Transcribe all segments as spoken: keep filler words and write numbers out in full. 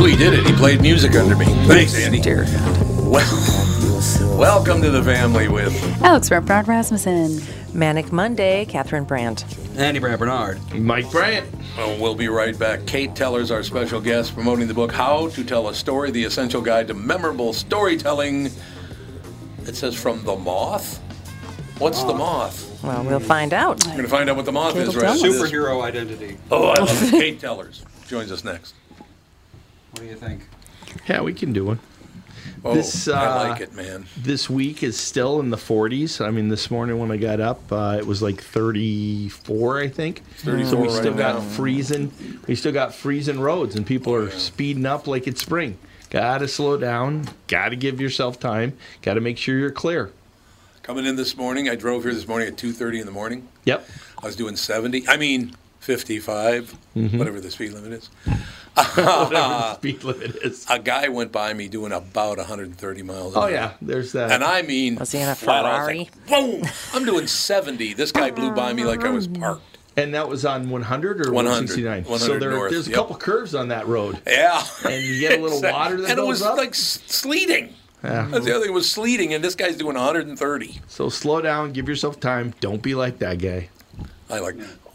Well, he did it. He played music under me. Thanks, Andy. Dear God. Well, welcome to the family with Alex Rappard-Rasmussen, Manic Monday, Catherine Brandt, Andy Brand Bernard, Mike Brandt. Well, we'll be right back. Kate Tellers, our special guest, promoting the book How to Tell a Story: The Essential Guide to Memorable Storytelling. It says from The Moth. What's oh. The Moth? Well, we'll find out. We're going to find out what The Moth Kate is, right? Superhero identity. Oh, I love it. Kate Tellers joins us next. What do you think? Yeah, we can do one. Oh, this, uh, I like it, man. This week is still in the forties. I mean, this morning when I got up, uh, it was like thirty-four, I think. thirty-four, so we still right got now. freezing. We still got freezing roads, and people are yeah. speeding up like it's spring. Got to slow down. Got to give yourself time. Got to make sure you're clear. Coming in this morning, I drove here this morning at two thirty in the morning. Yep. I was doing seventy. I mean, fifty-five, mm-hmm. whatever the speed limit is. Whatever the speed limit is. A guy went by me doing about one hundred thirty miles an hour. Oh, yeah, there's that. And I mean, was he in a Ferrari? Boom! Like, I'm doing seventy. This guy blew by me like I was parked. And that was on one hundred or one sixty-nine? one hundred, one hundred so there, north, there's a yep. couple curves on that road. Yeah. And you get a little exactly. water that and goes it was up. Like sleeting. Yeah. That's the other thing, was sleeting, and this guy's doing one hundred thirty. So slow down, give yourself time. Don't be like that guy. I like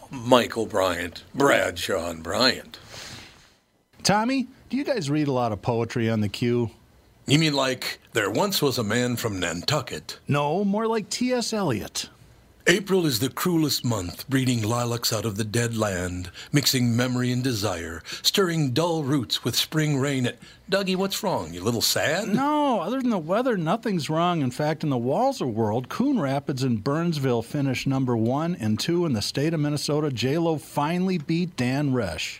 Michael Bryant, Brad Sean Bryant. Tommy, do you guys read a lot of poetry on the queue? You mean like There Once Was a Man from Nantucket? No, more like T S. Eliot. April is the cruelest month, breeding lilacs out of the dead land, mixing memory and desire, stirring dull roots with spring rain at... Dougie, what's wrong? You a little sad? No, other than the weather, nothing's wrong. In fact, in the Walzer world, Coon Rapids and Burnsville finished number one and two in the state of Minnesota. J-Lo finally beat Dan Resch.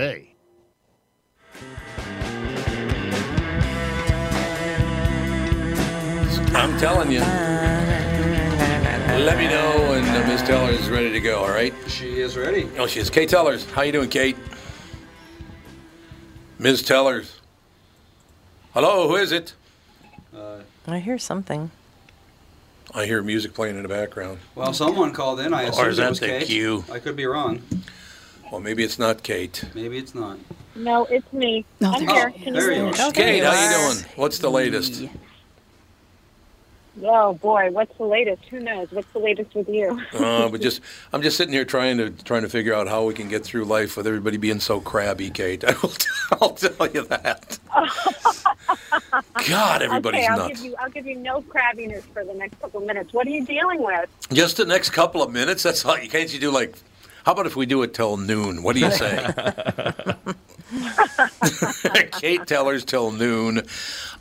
I'm telling you. Let me know when uh, Miss Tellers is ready to go, all right? She is ready. Oh, she is. Kate Tellers, how you doing, Kate? Miss Tellers. Hello, who is it? Uh, I hear something. I hear music playing in the background. Well, someone called in. I assume it was Kate. Cue? I could be wrong. Well, maybe it's not Kate. Maybe it's not. No, it's me. No, I'm here. Oh, there you are. Kate, how you doing? What's the latest? Oh boy, what's the latest? Who knows? What's the latest with you? uh, but just, I'm just sitting here trying to trying to figure out how we can get through life with everybody being so crabby, Kate. I will, I'll tell you that. God, everybody's okay, I'll nuts. Give you, I'll give you no crabbiness for the next couple of minutes. What are you dealing with? Just the next couple of minutes. That's all. Can't you do like? How about if we do it till noon? What do you say? Kate Tellers till noon.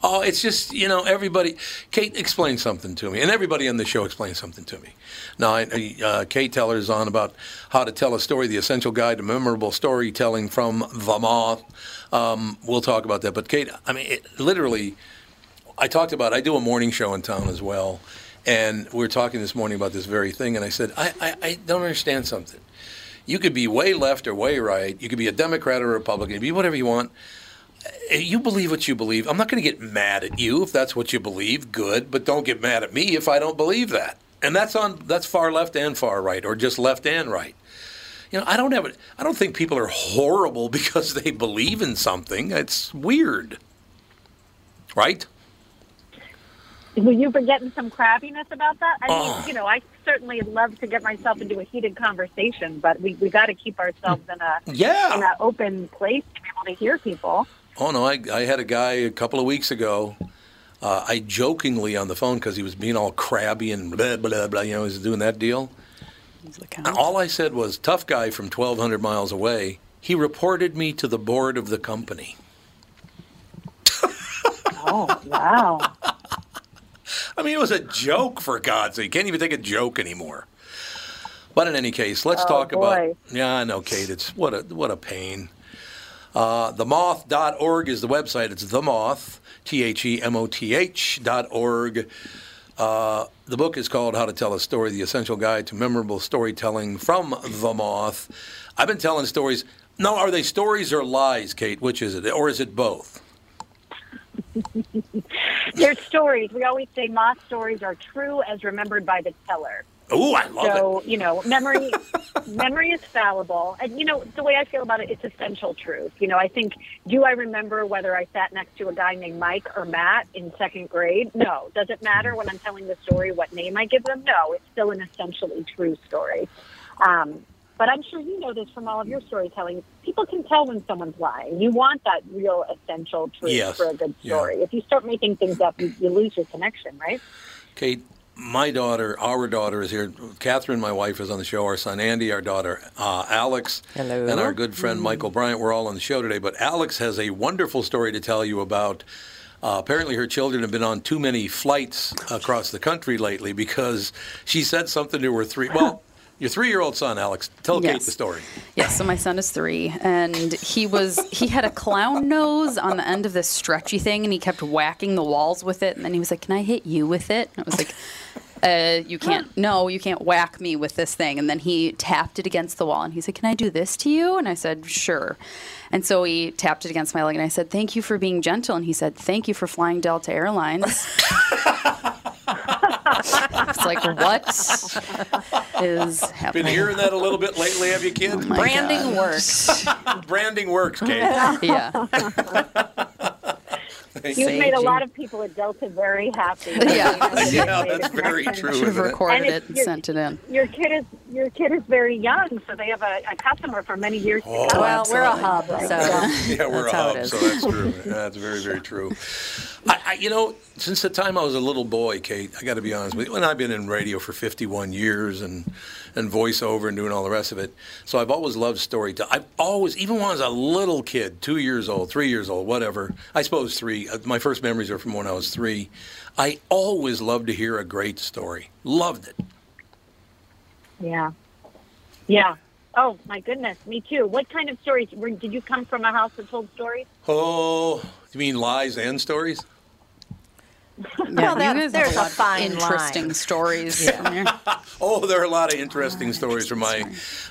Oh, it's just, you know, everybody. Kate, explain something to me. And everybody on the show explain something to me. Now, I, uh, Kate Tellers is on about How to Tell a Story, The Essential Guide to Memorable Storytelling from The Moth. Um, we'll talk about that. But, Kate, I mean, it, literally, I talked about, I do a morning show in town as well. And we were talking this morning about this very thing, and I said, I, I, I don't understand something. You could be way left or way right. You could be a Democrat or a Republican. You could be whatever you want. You believe what you believe. I'm not going to get mad at you if that's what you believe. Good, but don't get mad at me if I don't believe that. And that's on that's far left and far right, or just left and right. You know, I don't have it. I don't think people are horrible because they believe in something. It's weird, right? Well, you've been getting some crabbiness about that. I mean, oh. you know, I certainly love to get myself into a heated conversation, but we we got to keep ourselves in a yeah. in an open place to be able to hear people. Oh, no, I, I had a guy a couple of weeks ago. Uh, I jokingly on the phone, because he was being all crabby and blah, blah, blah, you know, he was doing that deal. All I said was, tough guy from twelve hundred miles away, he reported me to the board of the company. Oh, wow. I mean, it was a joke, for God's sake. You can't even take a joke anymore. But in any case, let's oh, talk boy. about... Yeah, I know, Kate. It's, what a what a pain. Uh, the moth dot org is the website. It's The Moth, T H E M O T H dot org. Uh, the book is called How to Tell a Story, The Essential Guide to Memorable Storytelling from The Moth. I've been telling stories. Now, are they stories or lies, Kate? Which is it? Or is it both? They're stories. We always say moth stories are true as remembered by the teller. Oh, I love so, it. So, you know, memory memory is fallible. And, you know, the way I feel about it, it's essential truth. You know, I think, do I remember whether I sat next to a guy named Mike or Matt in second grade? No. Does it matter when I'm telling the story what name I give them? No. It's still an essentially true story. Um, but I'm sure you know this from all of your storytelling. People can tell when someone's lying. You want that real essential truth yes. for a good story. Yeah. If you start making things up, you, you lose your connection, right? Kate, my daughter, our daughter is here. Catherine, my wife, is on the show. Our son, Andy, our daughter, uh, Alex, Hello. and our good friend, Michael Bryant. We're all on the show today. But Alex has a wonderful story to tell you about. Uh, apparently, her children have been on too many flights across the country lately because she said something to her three... Well, your three-year-old son, Alex. Tell yes. Kate the story. Yes, so my son is three, and he was he had a clown nose on the end of this stretchy thing, and he kept whacking the walls with it, and then he was like, can I hit you with it? And I was like... Uh, you can't, no, you can't whack me with this thing. And then he tapped it against the wall and he said, can I do this to you? And I said, sure. And so he tapped it against my leg and I said, thank you for being gentle. And he said, thank you for flying Delta Airlines. It's like, what is happening? Been hearing that a little bit lately, have you, kid? Oh Branding God. works. Branding works, Kate. Yeah. You've Saging. made a lot of people at Delta very happy. Yeah, yeah that's very true. Should have recorded it and your, sent it in. Your kid is your kid is very young, so they have a, a customer for many years oh, to come. Well, absolutely. We're a hub. So. Yeah, we're that's a hub, so that's true. That's very, very true. I, I, you know, since the time I was a little boy, Kate, I got to be honest with you, and I've been in radio for fifty-one years and, and voiceover and doing all the rest of it, so I've always loved storytelling. I've always, even when I was a little kid, two years old, three years old, whatever, I suppose three, my first memories are from when I was three. I always loved to hear a great story. Loved it. Yeah. Yeah. Oh, my goodness. Me too. What kind of stories? Did you come from a house that told stories? Oh, you mean lies and stories? Yeah, well, that, there's a, a fine interesting line. stories. Yeah. From there. Oh, there are a lot of interesting right. stories from my...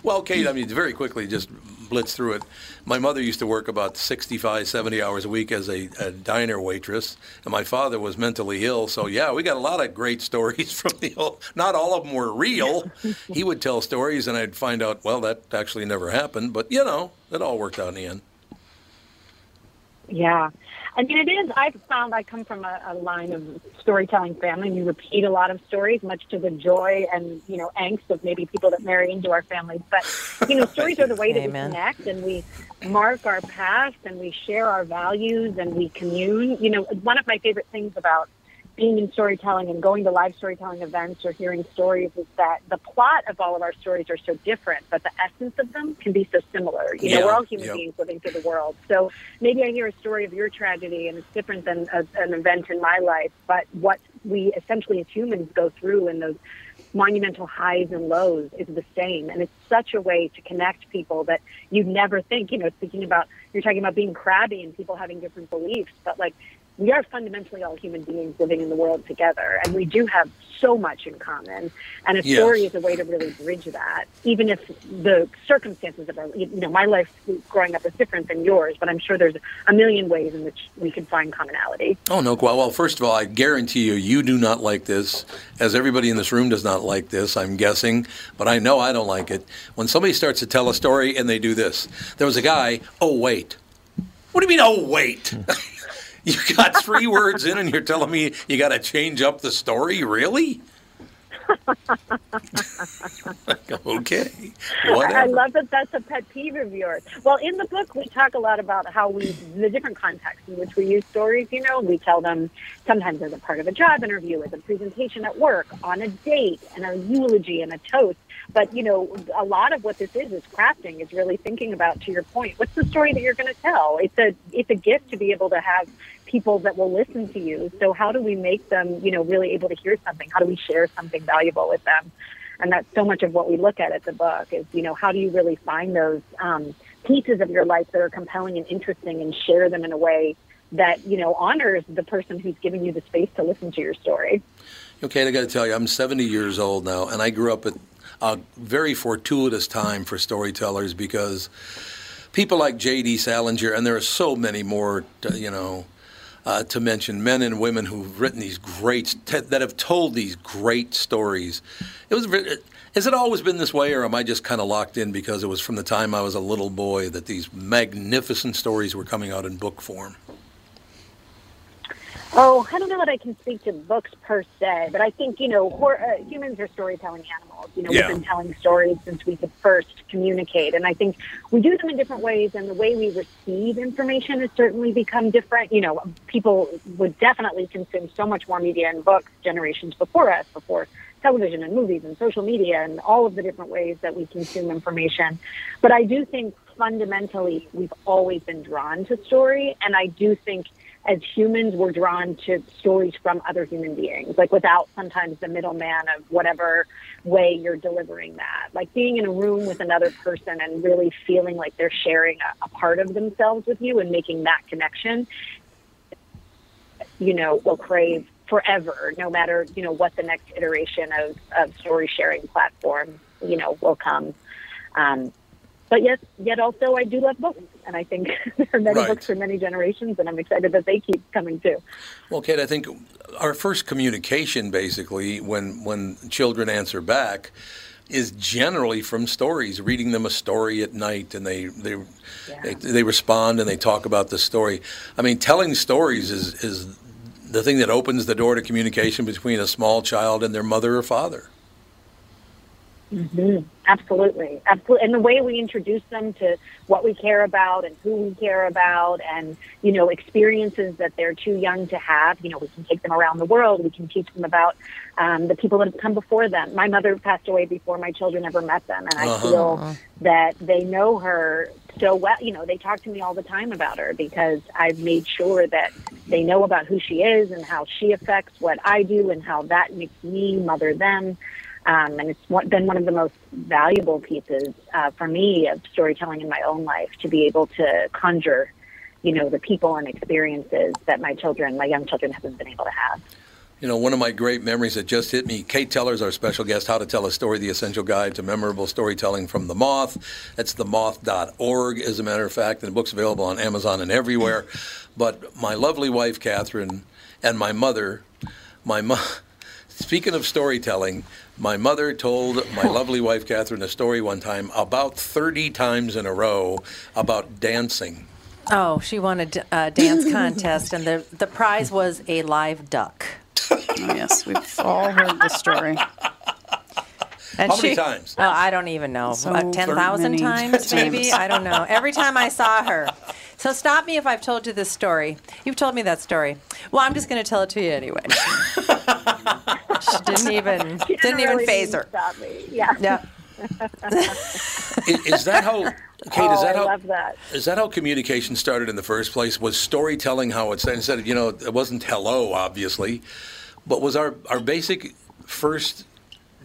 Well, Kate, I mean, very quickly, just... blitz through it. My mother used to work about sixty-five, seventy hours a week as a, a diner waitress, and my father was mentally ill, so yeah, we got a lot of great stories from the old, not all of them were real. He would tell stories, and I'd find out, well, that actually never happened, but, you know, it all worked out in the end. Yeah. I mean, it is. I've found I come from a, a line of storytelling family, and we repeat a lot of stories, much to the joy and, you know, angst of maybe people that marry into our families. But, you know, stories are the way that Amen. we connect, and we mark our past, and we share our values, and we commune. You know, one of my favorite things about being in storytelling and going to live storytelling events or hearing stories is that the plot of all of our stories are so different, but the essence of them can be so similar. You know, yeah, we're all human yeah. beings living through the world. So maybe I hear a story of your tragedy and it's different than a, an event in my life, but what we essentially as humans go through in those monumental highs and lows is the same. And it's such a way to connect people that you'd never think, you know, speaking about, you're talking about being crabby and people having different beliefs, but like, we are fundamentally all human beings living in the world together, and we do have so much in common. And a story yes. is a way to really bridge that, even if the circumstances of our, you know, my life growing up is different than yours, but I'm sure there's a million ways in which we can find commonality. Oh, no. Well, first of all, I guarantee you, you do not like this, as everybody in this room does not like this, I'm guessing, but I know I don't like it. When somebody starts to tell a story and they do this, there was a guy, oh, wait. What do you mean, oh, wait? You got three words in and you're telling me you got to change up the story? Really? Okay. Whatever. I love that that's a pet peeve of yours. Well, in the book, we talk a lot about how we, the different contexts in which we use stories, you know, we tell them sometimes as a part of a job interview, as a presentation at work, on a date, and a eulogy and a toast. But, you know, a lot of what this is is crafting, is really thinking about, to your point, what's the story that you're going to tell? It's a, it's a gift to be able to have people that will listen to you. So how do we make them, you know, really able to hear something? How do we share something valuable with them? And that's so much of what we look at at the book is, you know, how do you really find those um, pieces of your life that are compelling and interesting and share them in a way that, you know, honors the person who's giving you the space to listen to your story. Okay, I got to tell you, I'm seventy years old now, and I grew up at a very fortuitous time for storytellers because people like J D. Salinger, and there are so many more, to, you know, Uh, to mention men and women who've written these great, te- that have told these great stories. It was, has it always been this way, or am I just kind of locked in because it was from the time I was a little boy that these magnificent stories were coming out in book form? Oh, I don't know that I can speak to books per se, but I think, you know, hor- uh, humans are storytelling animals. You know, yeah. We've been telling stories since we could first communicate. And I think we do them in different ways, and the way we receive information has certainly become different. You know, people would definitely consume so much more media and books generations before us, before television and movies and social media and all of the different ways that we consume information. But I do think fundamentally we've always been drawn to story, and I do think as humans, we're drawn to stories from other human beings, like without sometimes the middleman of whatever way you're delivering that. Like being in a room with another person and really feeling like they're sharing a, a part of themselves with you and making that connection, you know, will crave forever, no matter, you know, what the next iteration of, of story sharing platform, you know, will come. Um, But yet, yet also, I do love books, and I think there are many right. books for many generations, and I'm excited that they keep coming too. Well, Kate, I think our first communication, basically, when when children answer back, is generally from stories. Reading them a story at night, and they they yeah. they, they respond and they talk about the story. I mean, telling stories is is the thing that opens the door to communication between a small child and their mother or father. Mm-hmm. Absolutely. Absolutely. And the way we introduce them to what we care about and who we care about and, you know, experiences that they're too young to have, you know, we can take them around the world. We can teach them about um, the people that have come before them. My mother passed away before my children ever met them. And I uh-huh. feel that they know her so well. You know, they talk to me all the time about her because I've made sure that they know about who she is and how she affects what I do and how that makes me mother them. Um, and it's been one of the most valuable pieces uh, for me of storytelling in my own life, to be able to conjure, you know, the people and experiences that my children, my young children, haven't been able to have. You know, one of my great memories that just hit me, Kate Tellers, our special guest, How to Tell a Story, The Essential Guide to Memorable Storytelling from The Moth. That's the moth dot org, as a matter of fact, and the book's available on Amazon and everywhere. But my lovely wife, Catherine, and my mother, my mom, speaking of storytelling, my mother told my lovely wife, Catherine, a story one time about thirty times in a row about dancing. Oh, she won a uh, dance contest, and the the prize was a live duck. Yes, we've all heard the story. And How she, many times? Oh, I don't even know. So uh, ten thousand times, maybe? I don't know. Every time I saw her. So stop me if I've told you this story. You've told me that story. Well, I'm just going to tell it to you anyway. She didn't even didn't even phase her. Stop me. Yeah. Yeah. Is that how, Kate? Oh, is that I how? Love that. Is that how communication started in the first place? Was storytelling how it started? Instead of, you know, it wasn't hello, obviously, but was our, our basic first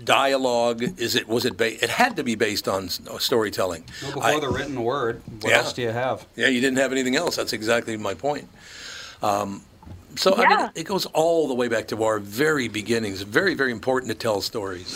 dialogue? Is it was it? Ba- it had to be based on storytelling. Well, before I, the written word, what yeah. else do you have? Yeah, you didn't have anything else. That's exactly my point. Um, So, yeah. I mean, it goes all the way back to our very beginnings. Very, very important to tell stories.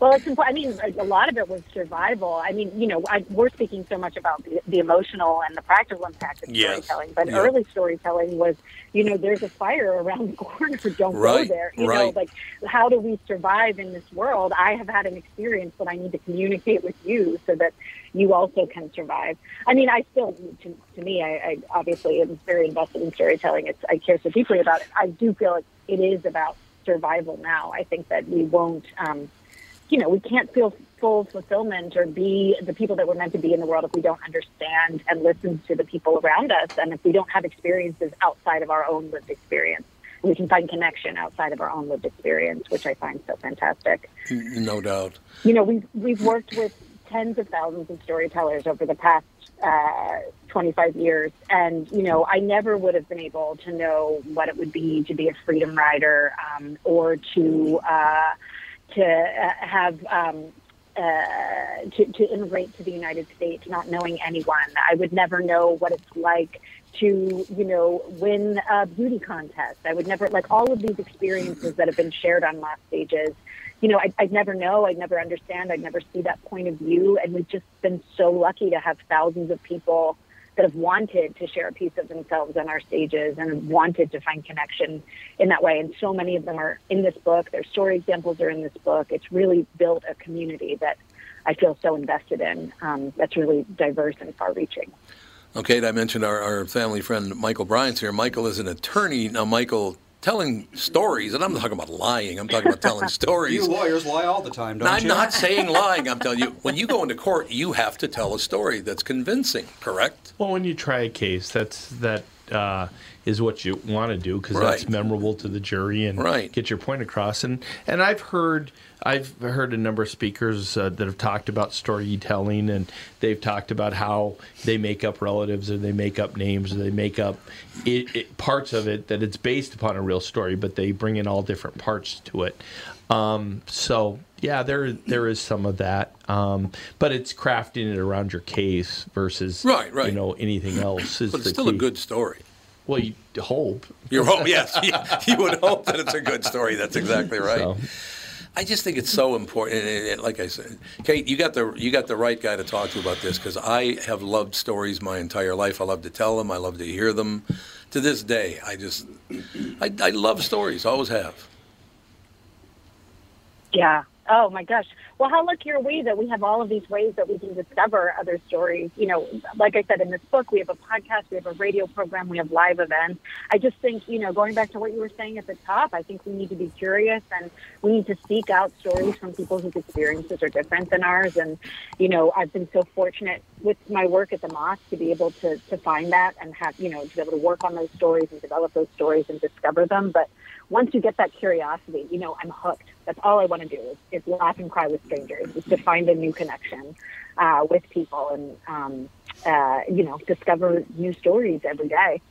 Well, it's important. I mean, a lot of it was survival. I mean, you know, I, we're speaking so much about the, the emotional and the practical impact of yes. storytelling. But yeah. early storytelling was, you know, there's a fire around the corner. Don't right. go there. You right. know, like, how do we survive in this world? I have had an experience that I need to communicate with you so that you also can survive. I mean, I still, to, to me, I, I obviously am very invested in storytelling. It's, I care so deeply about it. I do feel like it is about survival now. I think that we won't, um, you know, we can't feel full fulfillment or be the people that we're meant to be in the world if we don't understand and listen to the people around us, and if we don't have experiences outside of our own lived experience. We can find connection outside of our own lived experience, which I find so fantastic. No doubt. You know, we've, we've worked with tens of thousands of storytellers over the past uh, twenty-five years. And, you know, I never would have been able to know what it would be to be a freedom rider um, or to uh, to uh, have um, uh, to, to immigrate to the United States, not knowing anyone. I would never know what it's like to, you know, win a beauty contest. I would never, like, all of these experiences that have been shared on Moth Stages, you know, I'd, I'd never know, I'd never understand, I'd never see that point of view. And we've just been so lucky to have thousands of people that have wanted to share a piece of themselves on our stages and have wanted to find connection in that way. And so many of them are in this book. Their story examples are in this book. It's really built a community that I feel so invested in, um, that's really diverse and far-reaching. Okay, I mentioned our, our family friend Michael Bryant's here. Michael is an attorney. Now, Michael, telling stories, and I'm not talking about lying, I'm talking about telling stories. You lawyers lie all the time, don't now, you? I'm not saying lying, I'm telling you. When you go into court, you have to tell a story that's convincing, correct? Well, when you try a case, that's that uh, is what you want to do, because right. that's memorable to the jury and right. get your point across. And and I've heard... I've heard a number of speakers uh, that have talked about storytelling, and they've talked about how they make up relatives, or they make up names, or they make up it, it, parts of it that it's based upon a real story, but they bring in all different parts to it. Um, so, yeah, there there is some of that, um, but it's crafting it around your case versus right, right. you know, anything else. Is but it's the still key. A good story. Well, you hope. You hope, yes. You, you would hope that it's a good story. That's exactly right. So. I just think it's so important, and, and like I said, Kate, you got the you got the right guy to talk to about this, because I have loved stories my entire life. I love to tell them. I love to hear them. To this day, I just I, I love stories. Always have. Yeah. Oh my gosh. Well, how lucky are we that we have all of these ways that we can discover other stories? You know, like I said, in this book, we have a podcast, we have a radio program, we have live events. I just think, you know, going back to what you were saying at the top, I think we need to be curious, and we need to seek out stories from people whose experiences are different than ours. And, you know, I've been so fortunate with my work at the Moth to be able to, to find that and have, you know, to be able to work on those stories and develop those stories and discover them. But once you get that curiosity, you know, I'm hooked. That's all I want to do is, is laugh and cry with strangers, is to find a new connection uh, with people and, um, uh, you know, discover new stories every day.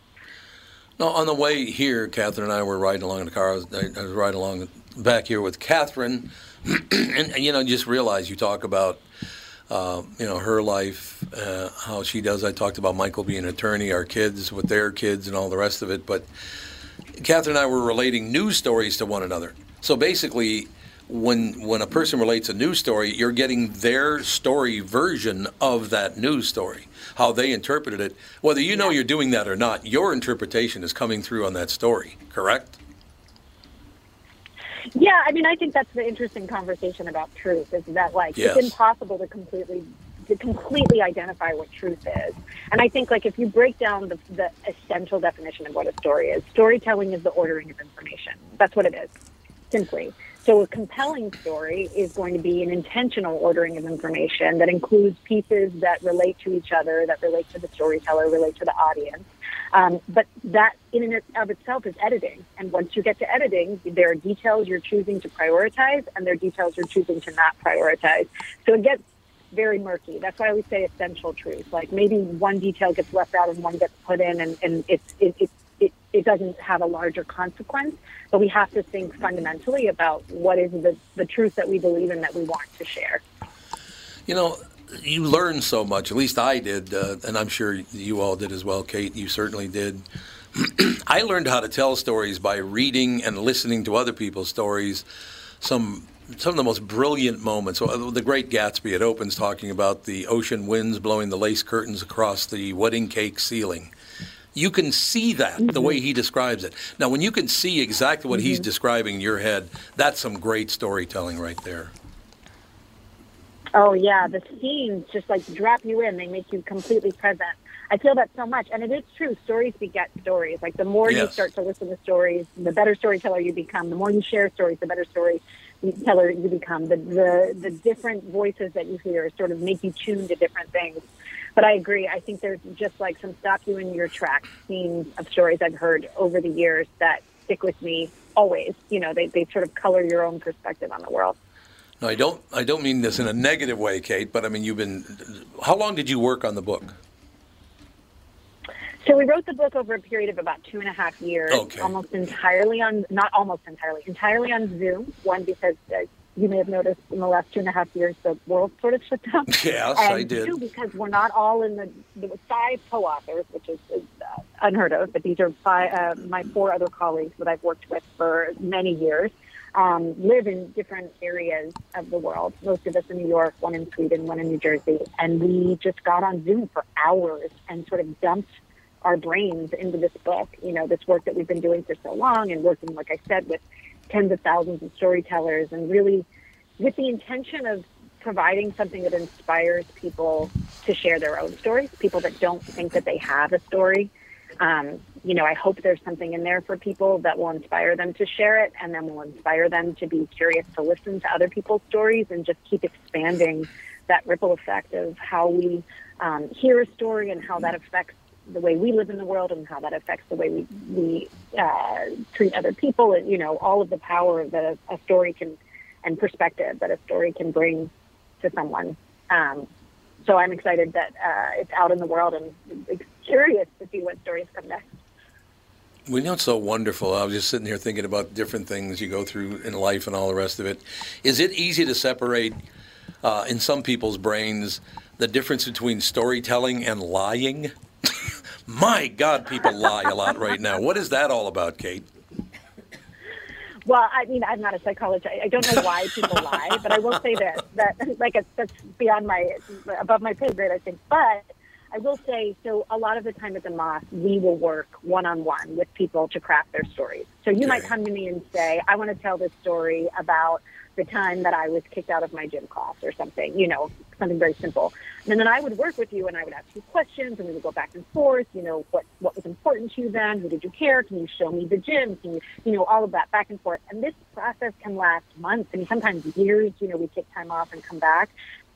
Now, on the way here, Catherine and I were riding along in the car. I was, I was riding along back here with Catherine. and, and, you know, just realize you talk about, uh, you know, her life, uh, how she does. I talked about Michael being an attorney, our kids with their kids and all the rest of it. But Catherine and I were relating news stories to one another. So basically, when when a person relates a news story, you're getting their story version of that news story, how they interpreted it. Whether you know you're doing that or not, your interpretation is coming through on that story, correct? Yeah, I mean, I think that's the interesting conversation about truth, is that, like, yes. it's impossible to completely... to completely identify what truth is. And I think, like, if you break down the, the essential definition of what a story is, storytelling is the ordering of information. That's what it is, simply. So a compelling story is going to be an intentional ordering of information that includes pieces that relate to each other, that relate to the storyteller, relate to the audience. Um, but that in and of itself is editing. And once you get to editing, there are details you're choosing to prioritize, and there are details you're choosing to not prioritize. So it gets very murky. That's why we say essential truth. Like, maybe one detail gets left out and one gets put in, and, and it, it, it, it, it doesn't have a larger consequence. But we have to think fundamentally about what is the, the truth that we believe in, that we want to share. You know, you learn so much, at least I did, uh, and I'm sure you all did as well, Kate. You certainly did. I learned how to tell stories by reading and listening to other people's stories. Some Some of the most brilliant moments. The Great Gatsby, it opens talking about the ocean winds blowing the lace curtains across the wedding cake ceiling. You can see that, mm-hmm. the way he describes it. Now, when you can see exactly what mm-hmm. he's describing in your head, that's some great storytelling right there. Oh, yeah. The scenes just, like, drop you in. They make you completely present. I feel that so much. And it is true. Stories beget stories. Like, the more yes. you start to listen to stories, the better storyteller you become. The more you share stories, the better storyteller you become. The, the, the different voices that you hear sort of make you tune to different things. But I agree. I think there's just, like, some stop-you-in-your-tracks scenes of stories I've heard over the years that stick with me always. You know, they, they sort of color your own perspective on the world. No, I don't. I don't mean this in a negative way, Kate. But I mean, you've been. How long did you work on the book? So we wrote the book over a period of about two and a half years, okay. almost entirely on not almost entirely, entirely on Zoom. One because uh, you may have noticed in the last two and a half years the world sort of shut down. Yes, and I did. Two, because we're not all in the, there were five co-authors, which is, is uh, unheard of. But these are five, uh, my four other colleagues that I've worked with for many years. Um, live in different areas of the world. Most of us in New York, one in Sweden, one in New Jersey. And we just got on Zoom for hours and sort of dumped our brains into this book, you know, this work that we've been doing for so long and working, like I said, with tens of thousands of storytellers and really with the intention of providing something that inspires people to share their own stories, people that don't think that they have a story. Um, you know, I hope there's something in there for people that will inspire them to share it and then will inspire them to be curious to listen to other people's stories and just keep expanding that ripple effect of how we um, hear a story and how that affects the way we live in the world and how that affects the way we, we uh, treat other people. And, you know, all of the power that a story can and perspective that a story can bring to someone. Um, so I'm excited that uh, it's out in the world and it's curious to see what stories come next. We know it's so wonderful. I was just sitting here thinking about different things you go through in life and all the rest of it. Is it easy to separate uh, in some people's brains the difference between storytelling and lying? My God, people lie a lot right now. What is that all about, Kate? Well, I mean, I'm not a psychologist. I don't know why people lie, but I will say this, that like it's, that's beyond my above my pay grade, I think. But I will say, so a lot of the time at the Moth, we will work one-on-one with people to craft their stories. So you okay. might come to me and say, I want to tell this story about the time that I was kicked out of my gym class or something, you know, something very simple. And then I would work with you and I would ask you questions and we would go back and forth, you know, what, what was important to you then? Who did you care? Can you show me the gym? Can you, you know, all of that back and forth. And this process can last months and sometimes years, you know, we take time off and come back.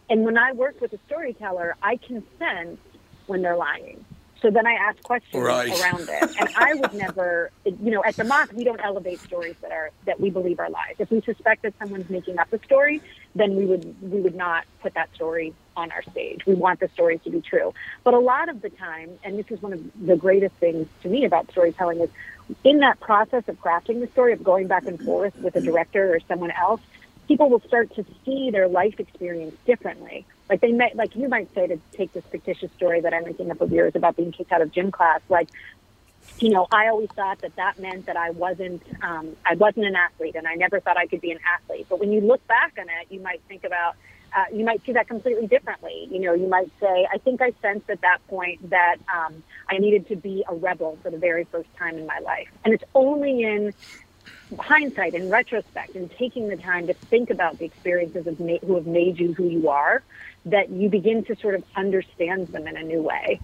And when I work with a storyteller, I can sense when they're lying. So then I ask questions right. around it. And I would never, you know, at the Moth, we don't elevate stories that are that we believe are lies. If we suspect that someone's making up a story, then we would we would not put that story on our stage. We want the stories to be true. But a lot of the time, and this is one of the greatest things to me about storytelling, is in that process of crafting the story, of going back and forth with a director or someone else, people will start to see their life experience differently. Like they might, like you might say to take this fictitious story that I'm making up of yours about being kicked out of gym class. Like, you know, I always thought that that meant that I wasn't, um, I wasn't an athlete, and I never thought I could be an athlete. But when you look back on it, you might think about, uh, you might see that completely differently. You know, you might say, I think I sensed at that point that um, I needed to be a rebel for the very first time in my life, and it's only in hindsight and retrospect and taking the time to think about the experiences of ma- who have made you who you are, that you begin to sort of understand them in a new way.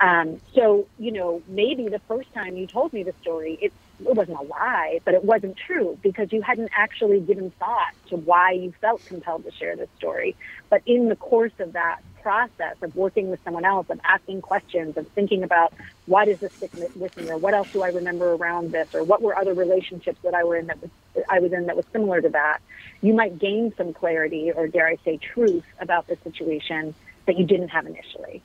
Um, so, you know, maybe the first time you told me the story, it, it wasn't a lie, but it wasn't true because you hadn't actually given thought to why you felt compelled to share this story. But in the course of that process of working with someone else, of asking questions, of thinking about why does this stick with me, or what else do I remember around this, or what were other relationships that I were in that was, I was in that was similar to that, you might gain some clarity, or dare I say, truth about the situation that you didn't have initially.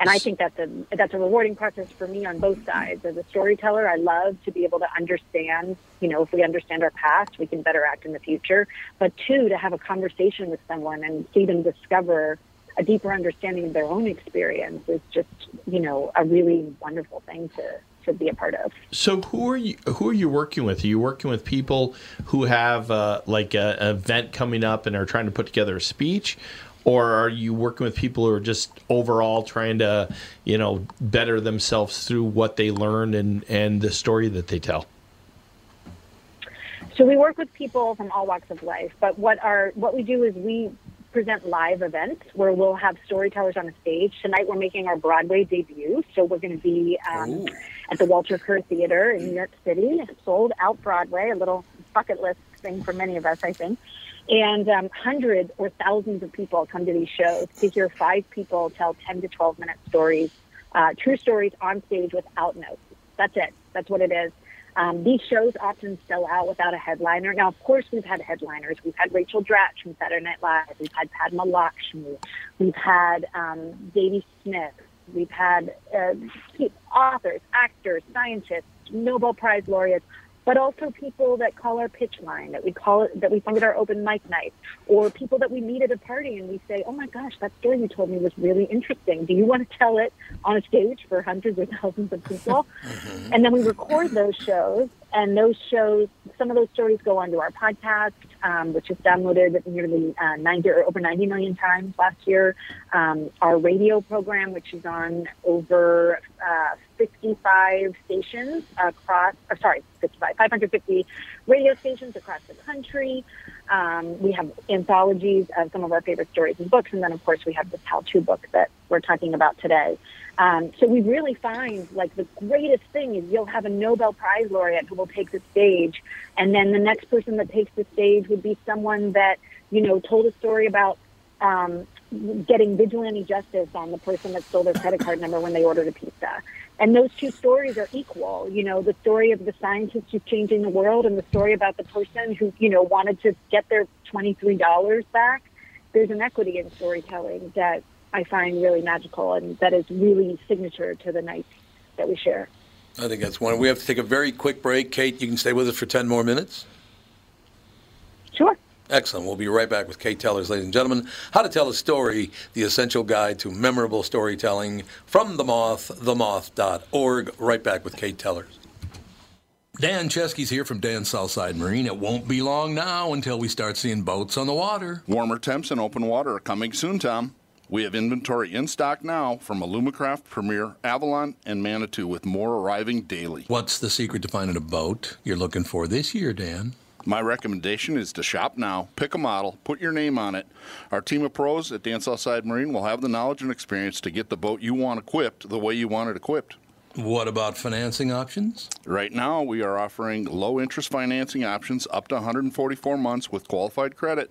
And I think that's a that's a rewarding process for me on both sides. As a storyteller, I love to be able to understand, you know, if we understand our past, we can better act in the future. But two, to have a conversation with someone and see them discover a deeper understanding of their own experience is just, you know, a really wonderful thing to, to be a part of. So who are you, who are you working with? Are you working with people who have uh, like a, an event coming up and are trying to put together a speech? Or are you working with people who are just overall trying to, you know, better themselves through what they learn and, and the story that they tell? So we work with people from all walks of life, but what our what we do is we present live events where we'll have storytellers on the stage. Tonight we're making our Broadway debut, so we're going to be um, at the Walter Kerr Theater in New York City. It's sold out Broadway, a little bucket list thing for many of us, I think. And um, hundreds or thousands of people come to these shows to hear five people tell ten to twelve minute stories, uh, true stories on stage without notes. That's it. That's what it is. Um, these shows often sell out without a headliner. Now, of course, we've had headliners. We've had Rachel Dratch from Saturday Night Live. We've had Padma Lakshmi. We've had um, Zadie Smith. We've had uh, authors, actors, scientists, Nobel Prize laureates, but also people that call our pitch line, that we call it, that we find at our open mic night, or people that we meet at a party and we say, oh my gosh, that story you told me was really interesting. Do you want to tell it on a stage for hundreds or thousands of people? Mm-hmm. And then we record those shows, and those shows, some of those stories go onto our podcast, um, which is downloaded nearly uh, ninety or over ninety million times last year. Um, our radio program, which is on over uh, fifty-five stations across, or sorry, fifty-five, five hundred fifty radio stations across the country. Um, we have anthologies of some of our favorite stories and books. And then, of course, we have this how-to book that we're talking about today. Um, so we really find, like, the greatest thing is you'll have a Nobel Prize laureate who will take the stage. And then the next person that takes the stage would be someone that, you know, told a story about um, getting vigilante justice on the person that stole their credit card number when they ordered a pizza. And those two stories are equal, you know, the story of the scientist who's changing the world and the story about the person who, you know, wanted to get their twenty-three dollars back. There's an equity in storytelling that I find really magical, and that is really signature to the night that we share. I think that's one. We have to take a very quick break. Kate, you can stay with us for ten more minutes. Sure. Excellent. We'll be right back with Kate Tellers, ladies and gentlemen. How to Tell a Story, the essential guide to memorable storytelling from The Moth, the moth dot org. Right back with Kate Tellers. Dan Chesky's here from Dan's Southside Marine. It won't be long now until we start seeing boats on the water. Warmer temps and open water are coming soon, Tom. We have inventory in stock now from Alumacraft, Premier, Avalon, and Manitou, with more arriving daily. What's the secret to finding a boat you're looking for this year, Dan? My recommendation is to shop now, pick a model, put your name on it. Our team of pros at Dan Southside Marine will have the knowledge and experience to get the boat you want equipped the way you want it equipped. What about financing options? Right now, we are offering low-interest financing options up to one hundred forty-four months with qualified credit.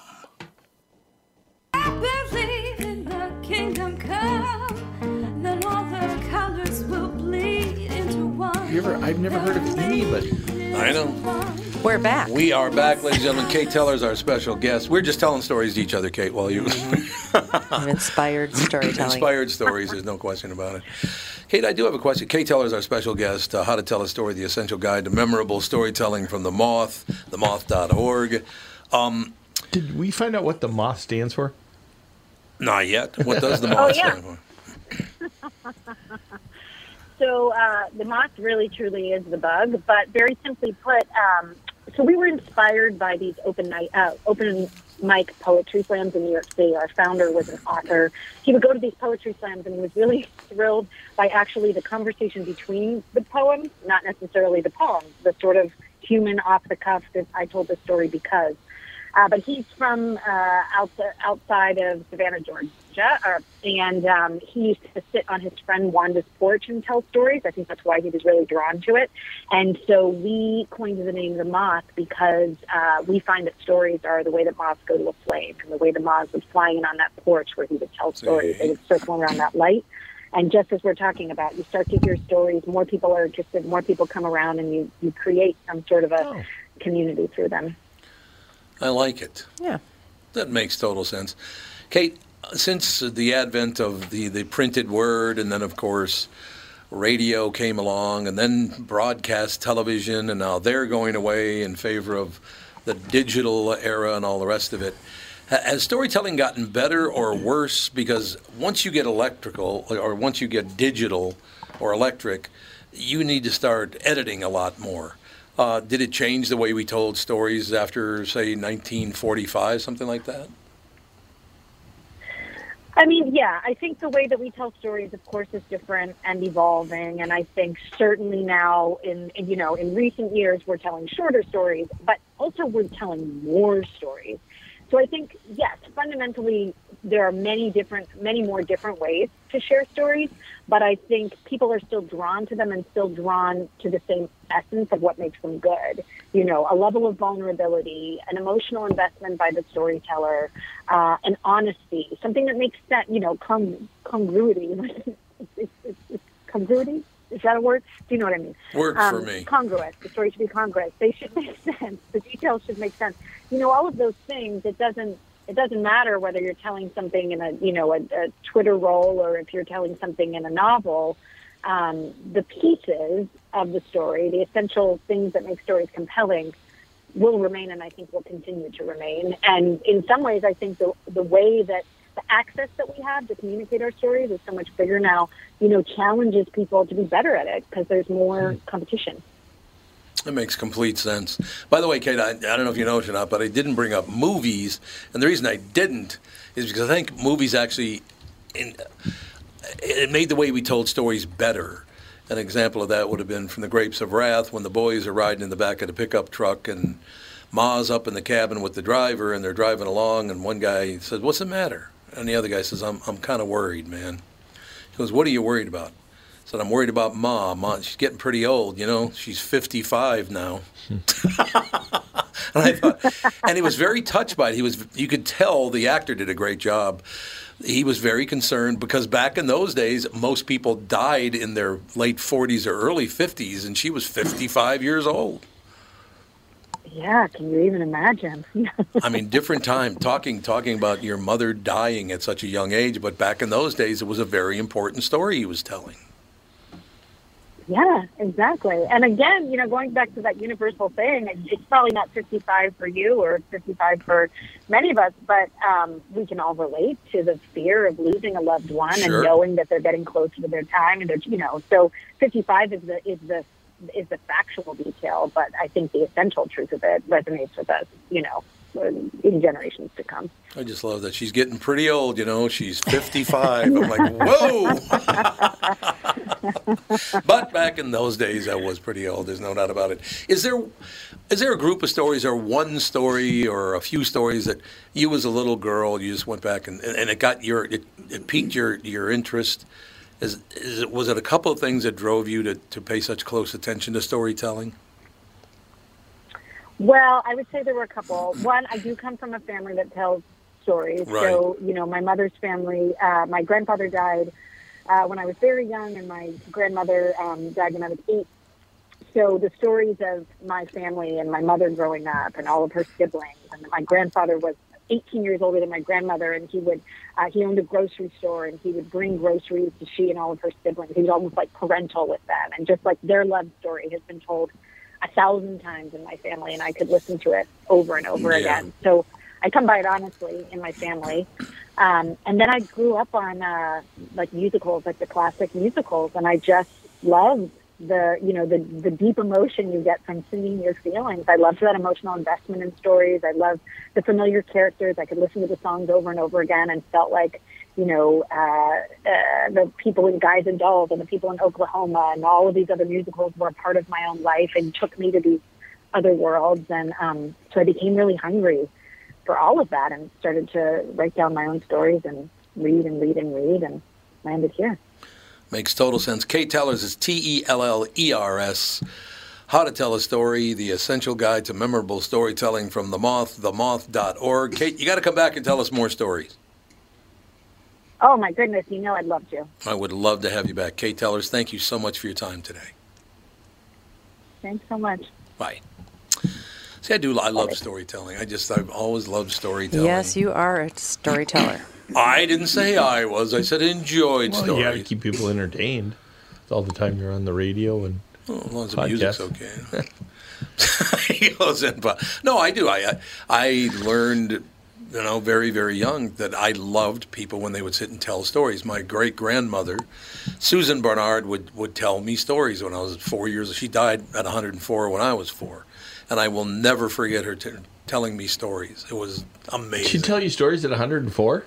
I believe in the kingdom come, then all the colors will bleed into one. You ever, I've never heard of anybody. I know. We're back. We are back, ladies and gentlemen. Kate Tellers, our special guest. We're just telling stories to each other, Kate, while you... Mm-hmm. Inspired storytelling. Inspired stories, there's no question about it. Kate, I do have a question. Kate Tellers, our special guest, uh, How to Tell a Story, The Essential Guide to Memorable Storytelling from The Moth, the moth dot org. Um, Did we find out what The Moth stands for? Not yet. What does The Moth oh, yeah. stand for? So uh, The Moth really, truly is the bug, but very simply put, um, so we were inspired by these open night, uh, open mic poetry slams in New York City. Our founder was an author. He would go to these poetry slams, and he was really thrilled by actually the conversation between the poems, not necessarily the poems, the sort of human off-the-cuff that I told the story because. Uh, but he's from uh, outside, outside of Savannah, Georgia, or, and um, he used to sit on his friend Wanda's porch and tell stories. I think that's why he was really drawn to it. And so we coined the name The Moth because uh, we find that stories are the way that moths go to a flame, and the way the moths would fly in on that porch where he would tell stories. They would circle around that light. And just as we're talking about, you start to hear stories, more people are interested, more people come around, and you, you create some sort of a oh. community through them. I like it. Yeah. That makes total sense. Kate, since the advent of the, the printed word, and then, of course, radio came along, and then broadcast television, and now they're going away in favor of the digital era and all the rest of it, has storytelling gotten better or worse? Because once you get electrical, or once you get digital or electric, you need to start editing a lot more. Uh, did it change the way we told stories after, say, nineteen forty-five, something like that? I mean, yeah, I think the way that we tell stories, of course, is different and evolving. And I think certainly now in, in you know, in recent years, we're telling shorter stories, but also we're telling more stories. So I think, yes, fundamentally, there are many different, many more different ways to share stories, but I think people are still drawn to them and still drawn to the same essence of what makes them good. You know, a level of vulnerability, an emotional investment by the storyteller, uh, an honesty, something that makes that, you know, con- congruity. Congruity? Is that a word? Do you know what I mean? Word um, for me. Congruous. The story should be congruous. They should make sense. The details should make sense. You know, all of those things, it doesn't it doesn't matter whether you're telling something in a, you know, a, a Twitter role or if you're telling something in a novel. Um, the pieces of the story, the essential things that make stories compelling, will remain, and I think will continue to remain. And in some ways, I think the the way that the access that we have to communicate our stories is so much bigger now, you know, challenges people to be better at it because there's more competition. That makes complete sense. By the way, Kate, I, I don't know if you know it or not, but I didn't bring up movies. And the reason I didn't is because I think movies actually, in, it made the way we told stories better. An example of that would have been from The Grapes of Wrath, when the boys are riding in the back of the pickup truck and Ma's up in the cabin with the driver, and they're driving along, and one guy says, "What's the matter?" And the other guy says, I'm I'm kind of worried, man." He goes, "What are you worried about?" I said, "I'm worried about Ma. Ma, she's getting pretty old, you know. She's fifty-five now." and I thought, and he was very touched by it. He was, you could tell the actor did a great job. He was very concerned because back in those days, most people died in their late forties or early fifties, and she was fifty-five years old. Yeah, can you even imagine? I mean, different time, talking talking about your mother dying at such a young age, but back in those days, it was a very important story he was telling. Yeah, exactly. And again, you know, going back to that universal thing, it's probably not fifty-five for you or fifty-five for many of us, but um, we can all relate to the fear of losing a loved one sure. and knowing that they're getting closer to their time, and they're, you know, so fifty-five is the is the is the factual detail, but I think the essential truth of it resonates with us, you know, in generations to come. I just love that. She's getting pretty old, you know. She's fifty-five. I'm like, whoa! But back in those days, I was pretty old. There's no doubt about it. Is there, is there a group of stories or one story or a few stories that you as a little girl, you just went back and, and it got your, it, it piqued your, your interest? Is, is it, was it a couple of things that drove you to, to pay such close attention to storytelling? Well, I would say there were a couple. One, I do come from a family that tells stories. Right. So, you know, my mother's family, uh, my grandfather died uh, when I was very young, and my grandmother um, died when I was eight. So the stories of my family and my mother growing up and all of her siblings, and my grandfather was eighteen years older than my grandmother, and he would uh, he owned a grocery store, and he would bring groceries to she and all of her siblings. He was almost like parental with them, and just like their love story has been told a thousand times in my family, and I could listen to it over and over yeah. again. So I come by it honestly in my family. Um, and then I grew up on uh, like musicals, like the classic musicals, and I just loved the, you know, the, the deep emotion you get from singing your feelings. I loved that emotional investment in stories. I loved the familiar characters. I could listen to the songs over and over again and felt like, you know, uh, uh, the people in Guys and Dolls and the people in Oklahoma and all of these other musicals were a part of my own life and took me to these other worlds. And um, so I became really hungry for all of that and started to write down my own stories and read and read and read and landed here. Makes total sense. Kate Tellers is T E L L E R S. How to Tell a Story, The Essential Guide to Memorable Storytelling from The Moth, the moth dot org. Kate, you got to come back and tell us more stories. Oh, my goodness. You know I'd love to. I would love to have you back. Kate Tellers, thank you so much for your time today. Thanks so much. Bye. See, I do. I love storytelling. I just, I've always loved storytelling. Yes, you are a storyteller. I didn't say I was. I said enjoyed well, stories. You have to keep people entertained. It's all the time you're on the radio and well, as long as the music's okay. No, I do. I, I learned, you know, very, very young that I loved people when they would sit and tell stories. My great-grandmother, Susan Bernard, would, would tell me stories when I was four years old. She died at one hundred and four when I was four. And I will never forget her t- telling me stories. It was amazing. She'd tell you stories at one hundred and four?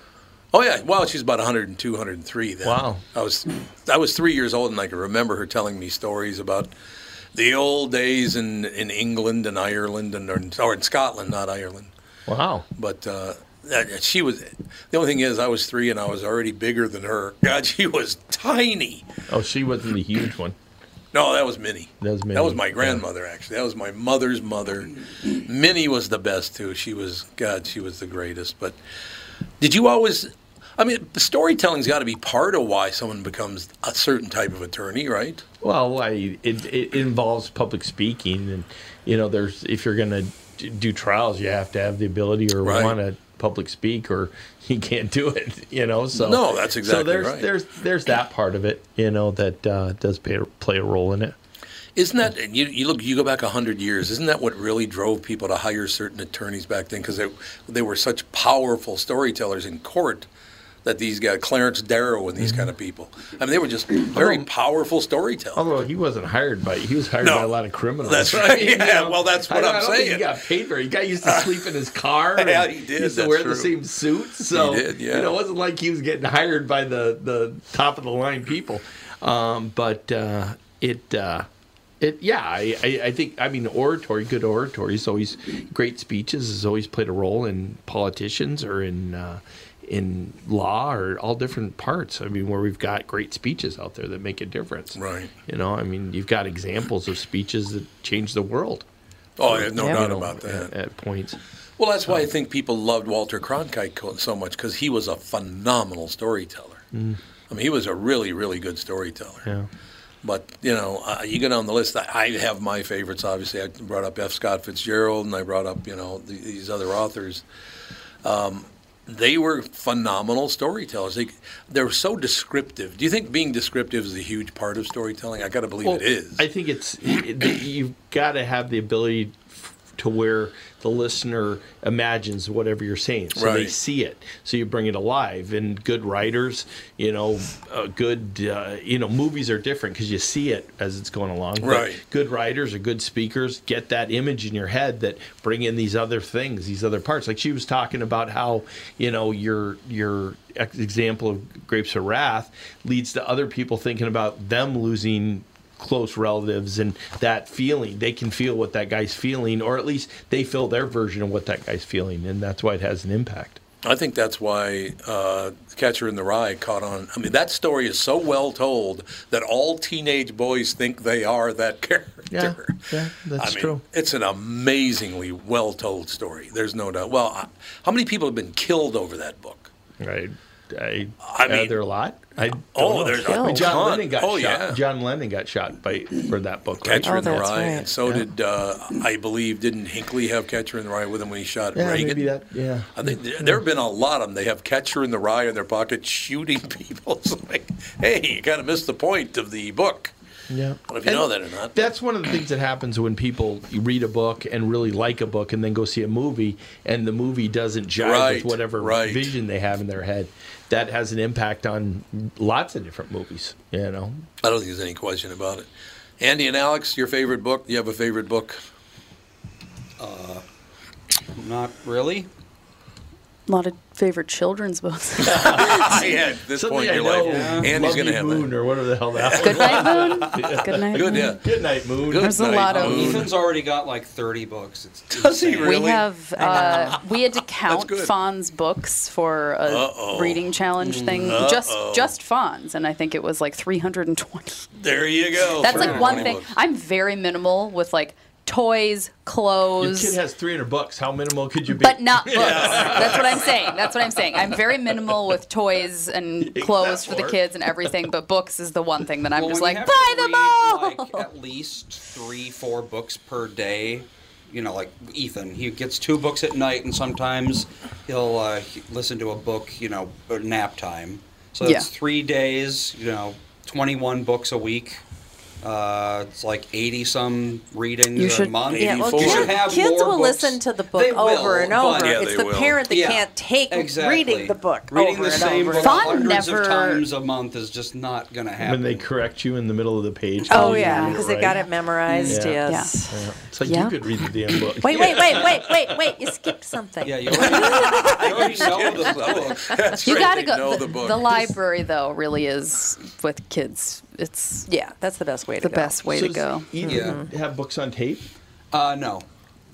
Oh, yeah. Well, she's about one hundred two, one hundred three then. Wow. I was I was three years old, and I can remember her telling me stories about the old days in, in England and Ireland, and or in Scotland, not Ireland. Wow. But uh, she was – the only thing is I was three, and I was already bigger than her. God, she was tiny. Oh, she wasn't a huge one. No, that was Minnie. That was Minnie. That was my grandmother, actually. That was my mother's mother. Minnie was the best, too. She was, God, she was the greatest. But did you always, I mean, storytelling's got to be part of why someone becomes a certain type of attorney, right? Well, I, it, it involves public speaking. And, you know, there's if you're going to do trials, you have to have the ability or right. want to public speak or you can't do it, you know. So no, that's exactly so there's, right. There's there's that part of it, you know, that uh, does pay, play a role in it. Isn't that you, you look? You go back a hundred years. Isn't that what really drove people to hire certain attorneys back then? Because they they were such powerful storytellers in court that these guys, Clarence Darrow and these mm-hmm. kind of people. I mean, they were just very although, powerful storytellers. Although he wasn't hired by, he was hired no. by a lot of criminals. That's right. Yeah, you know, well, that's what I, I'm I don't saying. Think he got paid for it. He got used to sleep in his car. Uh, yeah, he did. He used that's to wear true. the same suit. So, he did, yeah. You know, it wasn't like he was getting hired by the, the top of the line people. Um, but uh, it, uh, it, yeah, I, I, I think, I mean, oratory, good oratory is always, great speeches has always played a role in politicians or in, uh, in law or all different parts. I mean, where we've got great speeches out there that make a difference. Right. You know, I mean, you've got examples of speeches that change the world. Oh, I have no yeah. doubt about that. At, at points. Well, that's so. why I think people loved Walter Cronkite so much, because he was a phenomenal storyteller. Mm. I mean, he was a really, really good storyteller. Yeah. But, you know, uh, you go down the list. I, I have my favorites, obviously. I brought up F. Scott Fitzgerald, and I brought up, you know, th- these other authors. Um They were phenomenal storytellers. They, they were so descriptive. Do you think being descriptive is a huge part of storytelling? I got to believe well, it is. I think it's you've got to have the ability to where the listener imagines whatever you're saying, so right. they see it. So you bring it alive. And good writers, you know, uh, good, uh, you know, movies are different because you see it as it's going along. Right. But good writers or good speakers get that image in your head that bring in these other things, these other parts. Like she was talking about how, you know, your your example of Grapes of Wrath leads to other people thinking about them losing close relatives and that feeling. They can feel what that guy's feeling, or at least they feel their version of what that guy's feeling, and that's why it has an impact. I think that's why uh, Catcher in the Rye caught on. I mean, that story is so well told that all teenage boys think they are that character. Yeah, yeah that's I mean, true. It's an amazingly well-told story. There's no doubt. Well, how many people have been killed over that book? Right. I, I mean, uh, there are a lot. I oh, know. there's a John Lennon got oh, shot. Yeah. John Lennon got shot by for that book. Right? Catcher oh, in the Rye. Right. And so yeah. did uh, I believe didn't Hinckley have Catcher in the Rye with him when he shot yeah, Reagan? Maybe that, yeah. I think there have been a lot of them. They have Catcher in the Rye in their pocket shooting people. It's like, hey, you kind of missed the point of the book. Yeah. I don't know if you and know that or not. That's one of the things that happens when people read a book and really like a book and then go see a movie and the movie doesn't jive right, with whatever right. vision they have in their head. That has an impact on lots of different movies, you know. I don't think there's any question about it. Andy and Alex, your favorite book? Do you have a favorite book? Uh, not really. A lot of favorite children's books. yeah, at this Something point in your life. Yeah. Andy's going to have Moon, that. Or whatever the hell that was. Good Night Moon? Yeah. Good Night Good, Moon. Yeah. Good Night Moon. Good There's night a lot moon. of... Ethan's already got like thirty books. It's Does insane. he really? We, have, uh, we had to count Fawn's books for a Uh-oh. reading challenge thing. Uh-oh. Just just Fawn's, and I think it was like three hundred twenty. There you go. That's like one thing. Books. I'm very minimal with like... toys, clothes. Your kid has three hundred bucks. How minimal could you be? But not books. Yeah. That's what I'm saying. That's what I'm saying. I'm very minimal with toys and clothes for the kids and everything, but books is the one thing that I'm well, just like, buy them all! Like, at least three, four books per day. You know, like Ethan, he gets two books at night, and sometimes he'll uh, listen to a book, you know, nap time. So that's yeah. three days, you know, twenty-one books a week. Uh, it's like eighty-some readings a month. Yeah, well, you should have kids more will books. listen to the book they over will, and over. Yeah, it's the will. parent that yeah. can't take exactly. reading the book reading over the and same over. Hundreds never... of times a month is just not going to happen. When they correct you in the middle of the page. Oh, yeah, because right. they got it memorized, yeah. yes. Yeah. Yeah. It's like yeah. you could read the damn book. Wait, wait, wait, wait, wait, wait. You skipped something. Yeah, you already, you already know the book. That's you got to go. The, the library, though, really is with kids. It's yeah, that's the best way to go. The best way to go. Do you have books on tape? Uh, no,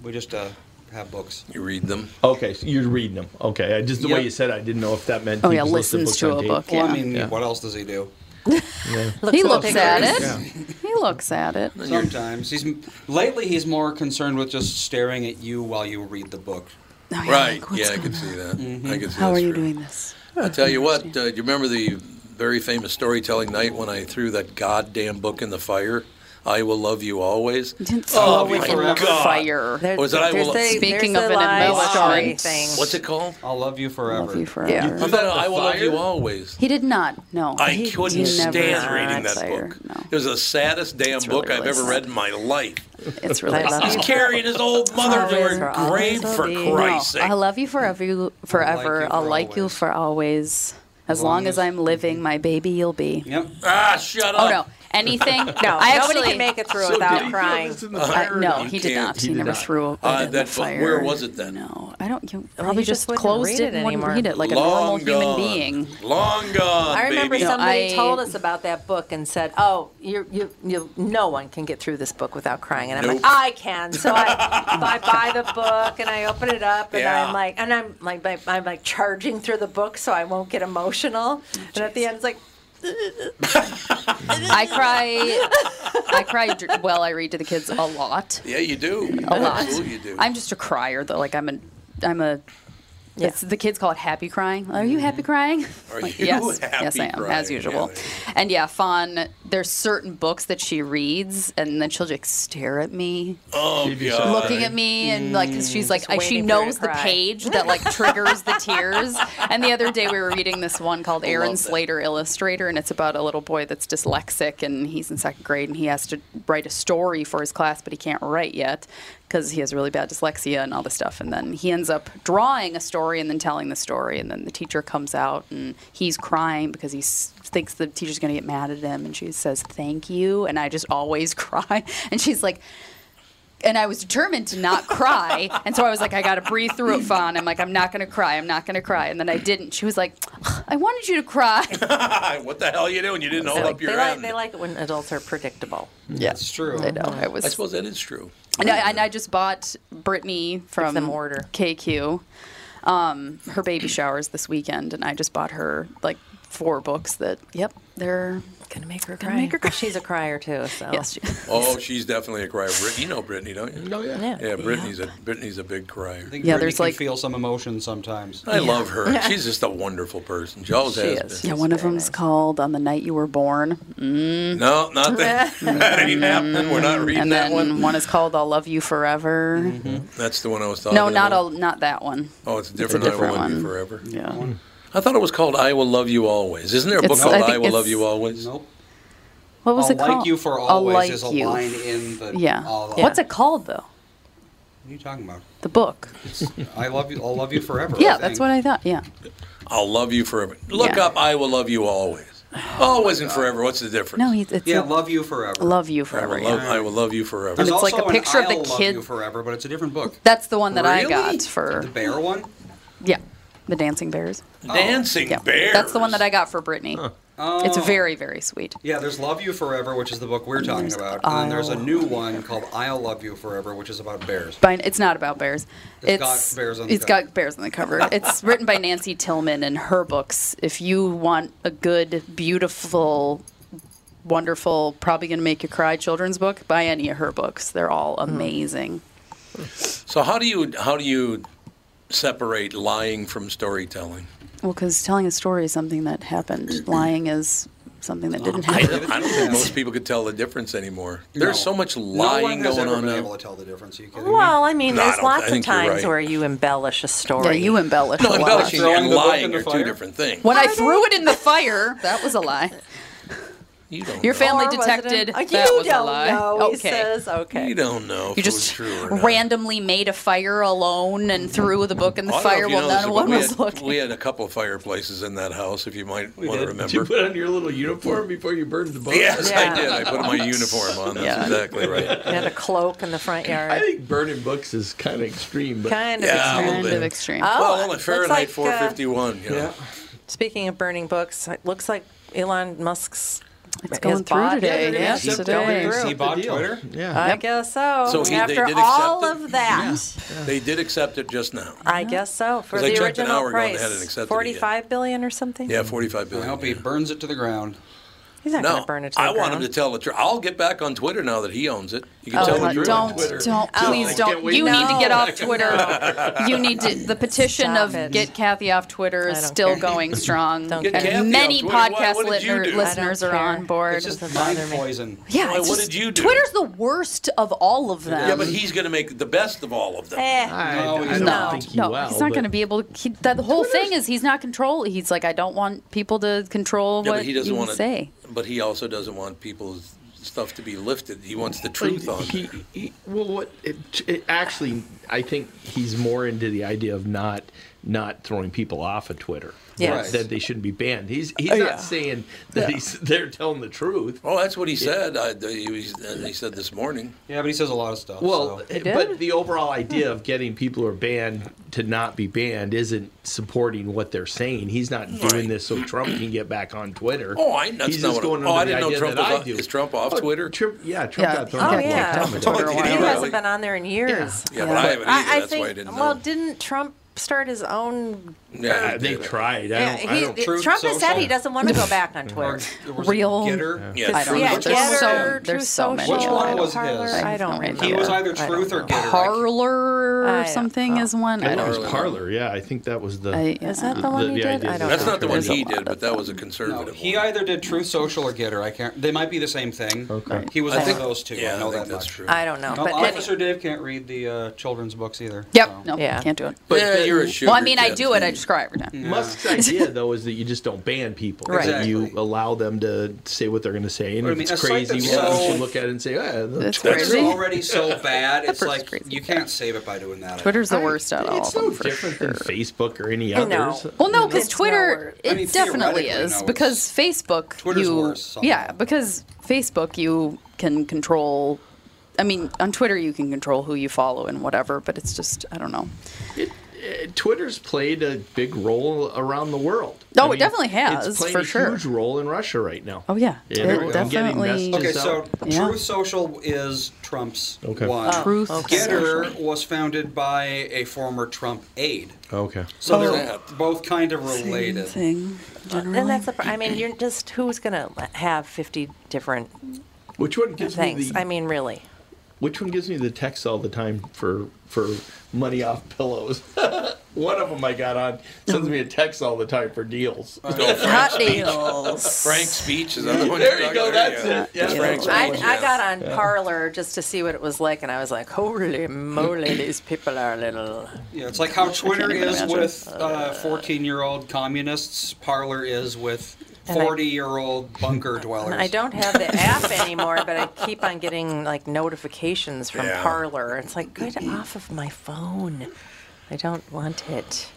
we just uh, have books. You read them. Okay, so you're reading them. Okay, I, just the yep. way you said, I didn't know if that meant. Oh yeah, listens to a book. Yeah. Well, I mean, yeah. what else does he do? yeah. looks he looks at it. Yeah. He looks at it. Sometimes he's lately he's more concerned with just staring at you while you read the book. Oh, yeah, right? Like, yeah, I can see that. Mm-hmm. I can see How are you true. doing this? I'll tell you what. Uh, do you remember the? very famous storytelling night when I threw that goddamn book in the fire? I Will Love You Always. Oh, my God. Fire. There, was it I Will a, Speaking of an emotional thing. What's it called? I'll Love You Forever. Love You Forever. Yeah. You thought I Will fire? Love You Always. He did not. No. I he, couldn't he stand reading that fire. book. No. It was the saddest damn really book really I've ever sad. read in my life. It's really lovely. He's carrying his old mother always to her grave, for Christ's sake. I love you forever. forever. I'll like you for always. As long as I'm living, my baby you'll be. Yep. Ah, shut up. Oh, no. Anything? No. I actually can make it through so without crying. Uh, no, he did not. He, he did never not. threw it uh, in that the fire. Where was it then? No. I don't. You probably just, just closed it and wouldn't read it like Long a normal gone. human being. Long gone, I remember baby. somebody you know, I, told us about that book and said, oh, you, you, you, no one can get through this book without crying. And I'm nope. like, I can. So I, I buy the book and I open it up and yeah. I'm like, and I'm like, I'm like, I'm like charging through the book so I won't get emotional. Oh, and at the end, it's like, I cry. I cry. Well, I read to the kids a lot. Yeah, you do. A lot. Absolutely, you do. I'm just a crier though. Like I'm a, I'm a. Yeah. It's, the kids call it happy crying. Are you happy crying? Are like, you yes, happy yes, I am crying. As usual. Yeah, and yeah, Fawn. There's certain books that she reads, and then she'll just stare at me, oh, God. looking at me, and like, cause she's like, I, she knows the page that like triggers the tears. And the other day we were reading this one called Aaron Slater Illustrator, and it's about a little boy that's dyslexic, and he's in second grade, and he has to write a story for his class, but he can't write yet because he has really bad dyslexia and all this stuff. And then he ends up drawing a story and then telling the story. And then the teacher comes out and he's crying because he s- thinks the teacher's going to get mad at him. And she says, thank you. And I just always cry. And she's like, and I was determined to not cry. And so I was like, I got to breathe through it, Fawn. I'm like, I'm not going to cry. I'm not going to cry. And then I didn't. She was like, I wanted you to cry. What the hell are you doing? You didn't so hold like, up your they end. Like, they like it when adults are predictable. Yeah. It's true. I know. I, was, I suppose that is true. And I, and I just bought Brittany from K Q um, her baby showers this weekend, and I just bought her like four books that, yep, they're going to make her cry. Make her cry. She's a crier, too. So. Yes, she is. Oh, she's definitely a crier. You know Brittany, don't you? Oh, yeah. Yeah, yeah Brittany's, yeah. A, Brittany's a big crier. I think yeah, Brittany can like, feel some emotion sometimes. I yeah. love her. Yeah. She's just a wonderful person. She always she has is. Been. Yeah, one of them's nice. Called On the Night You Were Born. Mm. No, not that. That ain't happening. We're not reading that one. And then one is called I'll Love You Forever. Mm-hmm. That's the one I was talking no, about. No, not, not that one. Oh, it's a different, it's a different I Will Love You Forever. Yeah. One. I thought it was called I Will Love You Always. Isn't there a book it's, called I, I Will Love You Always? Nope. What was I'll it called? I'll Like You for Always like is a you. Line in the... Yeah. I'll yeah. What's it called, though? What are you talking about? The book. It's, I love you, I'll Love You Forever. Yeah, that's what I thought, yeah. I'll Love You Forever. Look yeah. up I Will Love You Always. Always oh and forever. What's the difference? No, it's yeah, a, love you forever. Love you forever. I will, yeah. love, I will love you forever. There's and it's also like a picture an of the kid. Love you forever, but it's a different book. That's the one that really? I got for... The bear one? Yeah. The Dancing Bears. Oh. Dancing yeah. Bears. That's the one that I got for Brittany. Huh. Oh. It's very, very sweet. Yeah, there's Love You Forever, which is the book we're talking there's about. I'll and then there's a new one called I'll Love You Forever, which is about bears. By, it's not about bears. It's, it's got bears on the it's cover. It's got bears on the cover. It's written by Nancy Tillman and her books. If you want a good, beautiful, wonderful, probably going to make you cry children's book, buy any of her books. They're all amazing. So how do you how do you... separate lying from storytelling? Well, because telling a story is something that happened. Lying is something that didn't happen. I don't, I don't think most people could tell the difference anymore. No. There's so much lying no one has going ever on. Been able to tell the difference. Are you kidding me? Well, I mean, no, there's I lots of times right. where you embellish a story. Yeah, you embellish. No, a embellishing lot. And lying are two different things. When I threw it in the fire, that was a lie. You don't Your know. Family detected a, that was a lie. Know, okay. He says, okay. You don't know if you just it was true or not. Randomly made a fire alone and threw the book in the fire while no one was looking. We had a couple of fireplaces in that house, if you might we want did. To remember. Did you put on your little uniform before you burned the book? Yes, yeah. I did. I put my uniform on. That's yeah. exactly right. You had a cloak in the front yard. I think burning books is kind of extreme. But kind of yeah, extreme. Kind of extreme. Oh, well, only Fahrenheit like, four fifty-one. Uh, yeah. Speaking of burning books, it looks like Elon Musk's It's going His through body. Today. Yeah, yes, today. He bought Twitter? Yeah. I yep. guess so. So he, after all it. Of that. Yeah. Yeah. They did accept it just now. I yeah. guess so. For the I checked original an hour price. Ago and they hadn't forty-five it billion or something? Yeah, forty-five billion. I hope he yeah. burns it to the ground. He's not no, going to burn it to the I ground. I want him to tell the truth. I'll get back on Twitter now that he owns it. You can oh, tell the truth on Twitter. Don't, don't, please don't. You no. need to get off Twitter. You need to. The petition Stop of it. Get Kathy off Twitter is still care. Going strong. Don't get care. Many podcast what, what listener, listeners are on board. It's just mind poison. Yeah, Why, what just, did you do? Twitter's the worst of all of them. Yeah, but he's going to make the best of all of them. Eh. No, no, he's not, no, no, he's not going to be able to. The whole thing is he's not control. He's like, I don't want people to control what you say. But he also doesn't want people's stuff to be lifted. He wants the truth on he, it. He, well, what it, it actually, I think he's more into the idea of not not throwing people off of Twitter. Yes. That they shouldn't be banned. He's he's oh, not yeah. saying that yeah. he's they're telling the truth. Oh, that's what he said. Yeah. I, he, he said this morning. Yeah, but he says a lot of stuff. Well, so. It, but the overall idea of getting people who are banned to not be banned isn't supporting what they're saying. He's not right. doing this so Trump can get back on Twitter. Oh, I know. He's just going. Oh, I didn't know Trump was off. Is Trump off oh, Twitter? Trump, yeah, Trump yeah. got thrown oh, off yeah. Twitter. Oh, yeah. He hasn't really? Been on there in years. Yeah, yeah. yeah but I haven't either. I, I that's think, why I didn't know. Well, didn't Trump start his own? Yeah, they tried. I yeah, don't, I don't he, Trump social. Has said he doesn't want to go back on Twitter. Real Gettr. Yeah. I don't know. Yeah, Gettr, so, there's so many. Which one was Parler? His? I don't remember. He was either Truth or Gettr. Parler or something is one. I don't know. It was Parler, yeah. I think that was the... I, is that the, the one he did? I don't That's know. Not the one he did, but that was a conservative no, one. He either did Truth Social or Gettr. I can't... They might be the same thing. Okay. He was one of those two. I know that much. I don't know. Officer Dave can't read the children's books either. Yep. No, can't do it. But you're a shooter. Well, I mean, I do it. I just cry every time. Yeah. Musk's idea, though, is that you just don't ban people. Right. Exactly. You allow them to say what they're going to say. And well, if I mean, it's crazy, well, you should look at it and say, oh, that's, that's crazy. It's already so bad. It's like crazy. You can't save it by doing that. Twitter's the worst out of all. It's no different sure. than Facebook or any others. Well, no, because Twitter, no it I mean, definitely is. No, because Facebook, Twitter's you... Worse, yeah, because Facebook, you can control... I mean, on Twitter, you can control who you follow and whatever, but it's just, I don't know. It, Twitter's played a big role around the world. Oh, I mean, it definitely has. It's played for a sure. huge role in Russia right now. Oh yeah, it it definitely. Okay, so yeah. Truth Social is Trump's okay. one. Oh, Truth okay. Gettr was founded by a former Trump aide. Okay, so oh. they're both kind of related. Same thing, and that's a, I mean, you're just who's gonna have fifty different Which one gives things? Me the, I mean, really. Which one gives me the texts all the time for for money off pillows? One of them I got on sends me a text all the time for deals. Right. No, Hot deals. Frank's speech is another one. There you go. That's yeah. it. Yeah. Frank's I, speech, I yeah. got on yeah. Parler just to see what it was like, and I was like, holy moly, these people are little. Yeah, it's like how Twitter is imagine. with uh, fourteen-year-old communists. Parler is with forty-year-old bunker dwellers. I don't have the app anymore, but I keep on getting like notifications from yeah. Parler. It's like, get off of my phone. I don't want it.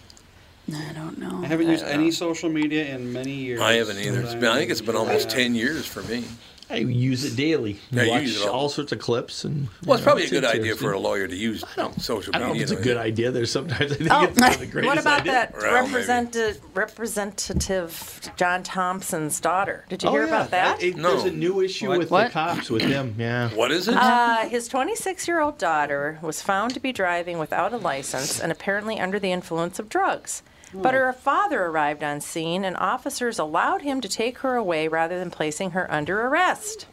I don't know. I haven't I used any know. social media in many years. I haven't either. It's been, I think it's been almost yeah. ten years for me. I use it daily. Yeah, watch you use it all. all sorts of clips. And, well, it's know, probably it's a good idea for a lawyer to use social media. I don't know if it's a good idea. There's sometimes I think oh, it's not the greatest What about idea. that well, representative, representative John Thompson's daughter? Did you oh, hear yeah. about that? It, it, no. There's a new issue what? with what? the cops, with him. Yeah. What is it? Uh, his twenty-six-year-old daughter was found to be driving without a license and apparently under the influence of drugs. But her father arrived on scene, and officers allowed him to take her away rather than placing her under arrest.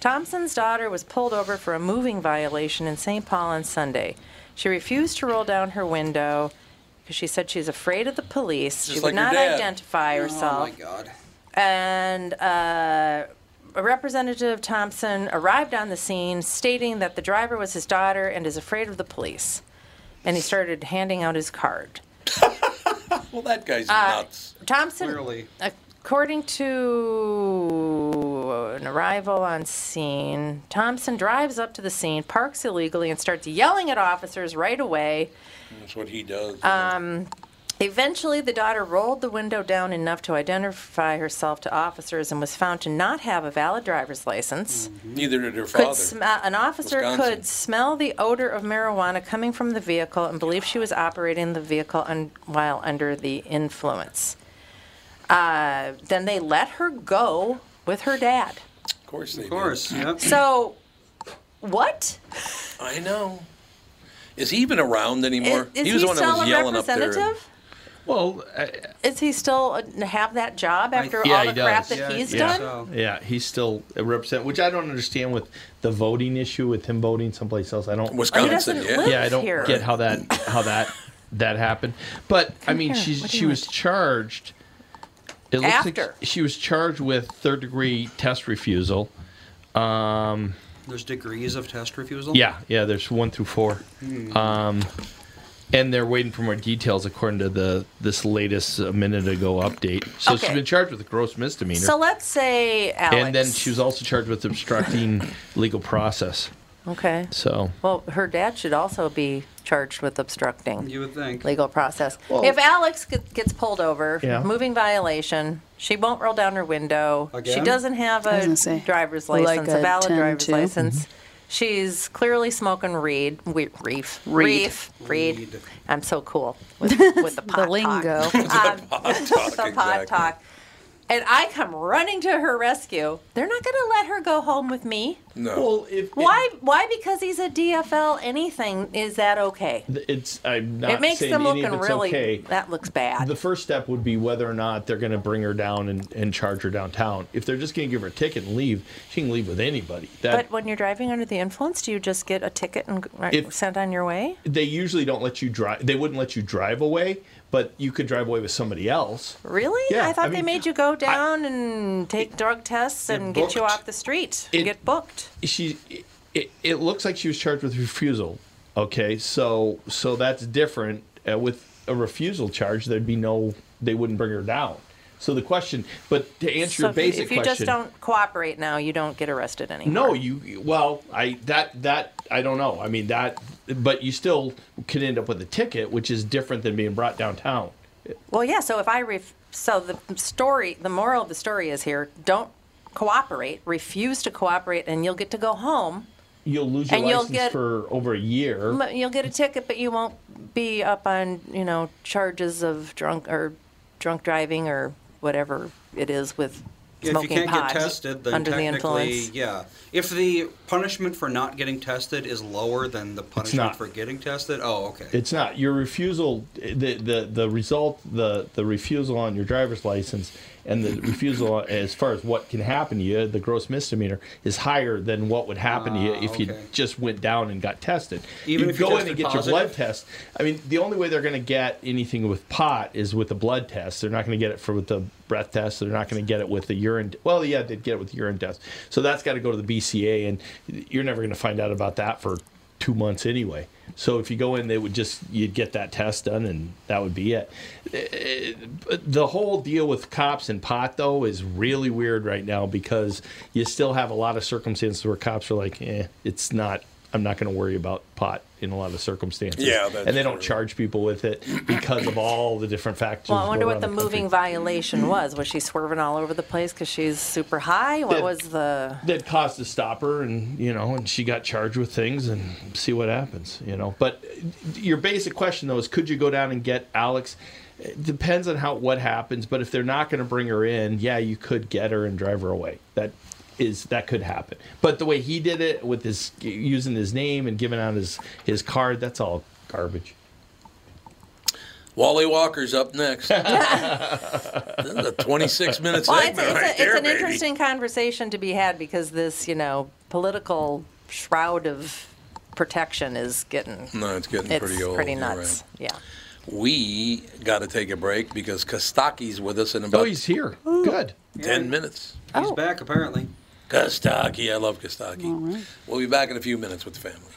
Thompson's daughter was pulled over for a moving violation in Saint Paul on Sunday. She refused to roll down her window because she said she's afraid of the police. Just she would like not identify herself. Oh, my God. And uh, Representative Thompson arrived on the scene stating that the driver was his daughter and is afraid of the police. And he started handing out his card. Well, that guy's nuts. Uh, Thompson, Clearly. according to an arrival on scene, Thompson drives up to the scene, parks illegally, and starts yelling at officers right away. That's what he does. Um, eventually, the daughter rolled the window down enough to identify herself to officers and was found to not have a valid driver's license. Mm-hmm. Neither did her father. Could sm- an officer Wisconsin. could smell the odor of marijuana coming from the vehicle and believed she was operating the vehicle un- while under the influence. Uh, then they let her go with her dad. Of course they Of course, do. Yep. So, what? I know. Is he even around anymore? Is, is he was he the one that was yelling up there. Well, I, is he still have that job after I, yeah, all the crap that yeah, he's yeah. done? So. Yeah, he's still a representative, which I don't understand with the voting issue, with him voting someplace else. I don't. Wisconsin, he yeah. Live yeah, I don't here. get how that how that that happened. But Come I mean, she she was want? charged. It looks after. like she was charged with third degree test refusal. Um, there's degrees of test refusal. Yeah, yeah. There's one through four. Hmm. Um, And they're waiting for more details, according to the this latest uh, minute ago update. So okay. she's been charged with a gross misdemeanor. So let's say Alex. And then she was also charged with obstructing legal process. Okay. So. Well, her dad should also be charged with obstructing. You would think. Legal process. Well, if Alex gets pulled over, yeah. moving violation, she won't roll down her window. Again? She doesn't have a driver's license, like a, a valid driver's two. license. Mm-hmm. She's clearly smoking reed, we, reef, reef, reed. reed. I'm so cool with, with the pot the lingo. Talk. Um, the pot talk, the pot exactly. talk. And I come running to her rescue. They're not going to let her go home with me. No. Well, if, why? If, why? Because he's a D F L. Anything is that okay? It's. I'm not. It makes saying them look really. Okay. That looks bad. The first step would be whether or not they're going to bring her down and, and charge her downtown. If they're just going to give her a ticket and leave, she can leave with anybody. That, but when you're driving under the influence, do you just get a ticket and if, sent on your way? They usually don't let you drive. They wouldn't let you drive away. But you could drive away with somebody else. Really? Yeah, I thought I mean, they made you go down I, and take it, drug tests and get you off the street and it, get booked. She, it, it looks like she was charged with refusal. Okay, so so that's different. Uh, with a refusal charge, there'd be no, they wouldn't bring her down. So the question, but to answer so your basic question. If you question, just don't cooperate now, you don't get arrested anymore. No, you, well, I that, that, I don't know. I mean, that, but you still can end up with a ticket, which is different than being brought downtown. Well, yeah, so if I, ref, so the story, the moral of the story is here, don't cooperate, refuse to cooperate, and you'll get to go home you'll lose your and license get, for over a year. You'll get a ticket, but you won't be up on, you know, charges of drunk or drunk driving or whatever it is with smoking pot. If you can't pot get tested, then technically, the yeah. If the punishment for not getting tested is lower than the punishment for getting tested, oh, okay. It's not. Your refusal, the the, the result, the, the refusal on your driver's license and the refusal as far as what can happen to you, the gross misdemeanor, is higher than what would happen ah, to you if okay. you just went down and got tested. Even you if you go in and get positive? Your blood test. I mean, the only way they're going to get anything with pot is with a blood test. They're not going to get it for with the breath test. They're not going to get it with the urine. Well, yeah, they'd get it with the urine test. So that's got to go to the B C A, and you're never going to find out about that for two months anyway. So if you go in, they would just, you'd get that test done, and that would be it. The whole deal with cops and pot, though, is really weird right now because you still have a lot of circumstances where cops are like, eh, it's not, I'm not going to worry about pot in a lot of circumstances. Yeah, that's and they don't true. Charge people with it because of all the different factors. Well, I wonder what the, the moving violation was. Was she swerving all over the place because she's super high? What that, was the... That caused a stopper, and, you know, and she got charged with things and see what happens, you know. But your basic question, though, is could you go down and get Alex... It depends on how what happens, but if they're not going to bring her in, yeah, you could get her and drive her away. That... Is that could happen, but the way he did it with his using his name and giving out his his card, that's all garbage. Wally Walker's up next. The twenty-six minutes. Well, it's, it's, right a, there, it's an baby. Interesting conversation to be had because this, you know, political shroud of protection is getting no, it's getting it's pretty old, pretty nuts. Right. Yeah. We got to take a break because Kostaki's with us in about. Oh, he's here. Ooh. Good. Ten yeah. minutes. He's oh. back, apparently. Kostaki. I love Kostaki. Right. We'll be back in a few minutes with the family.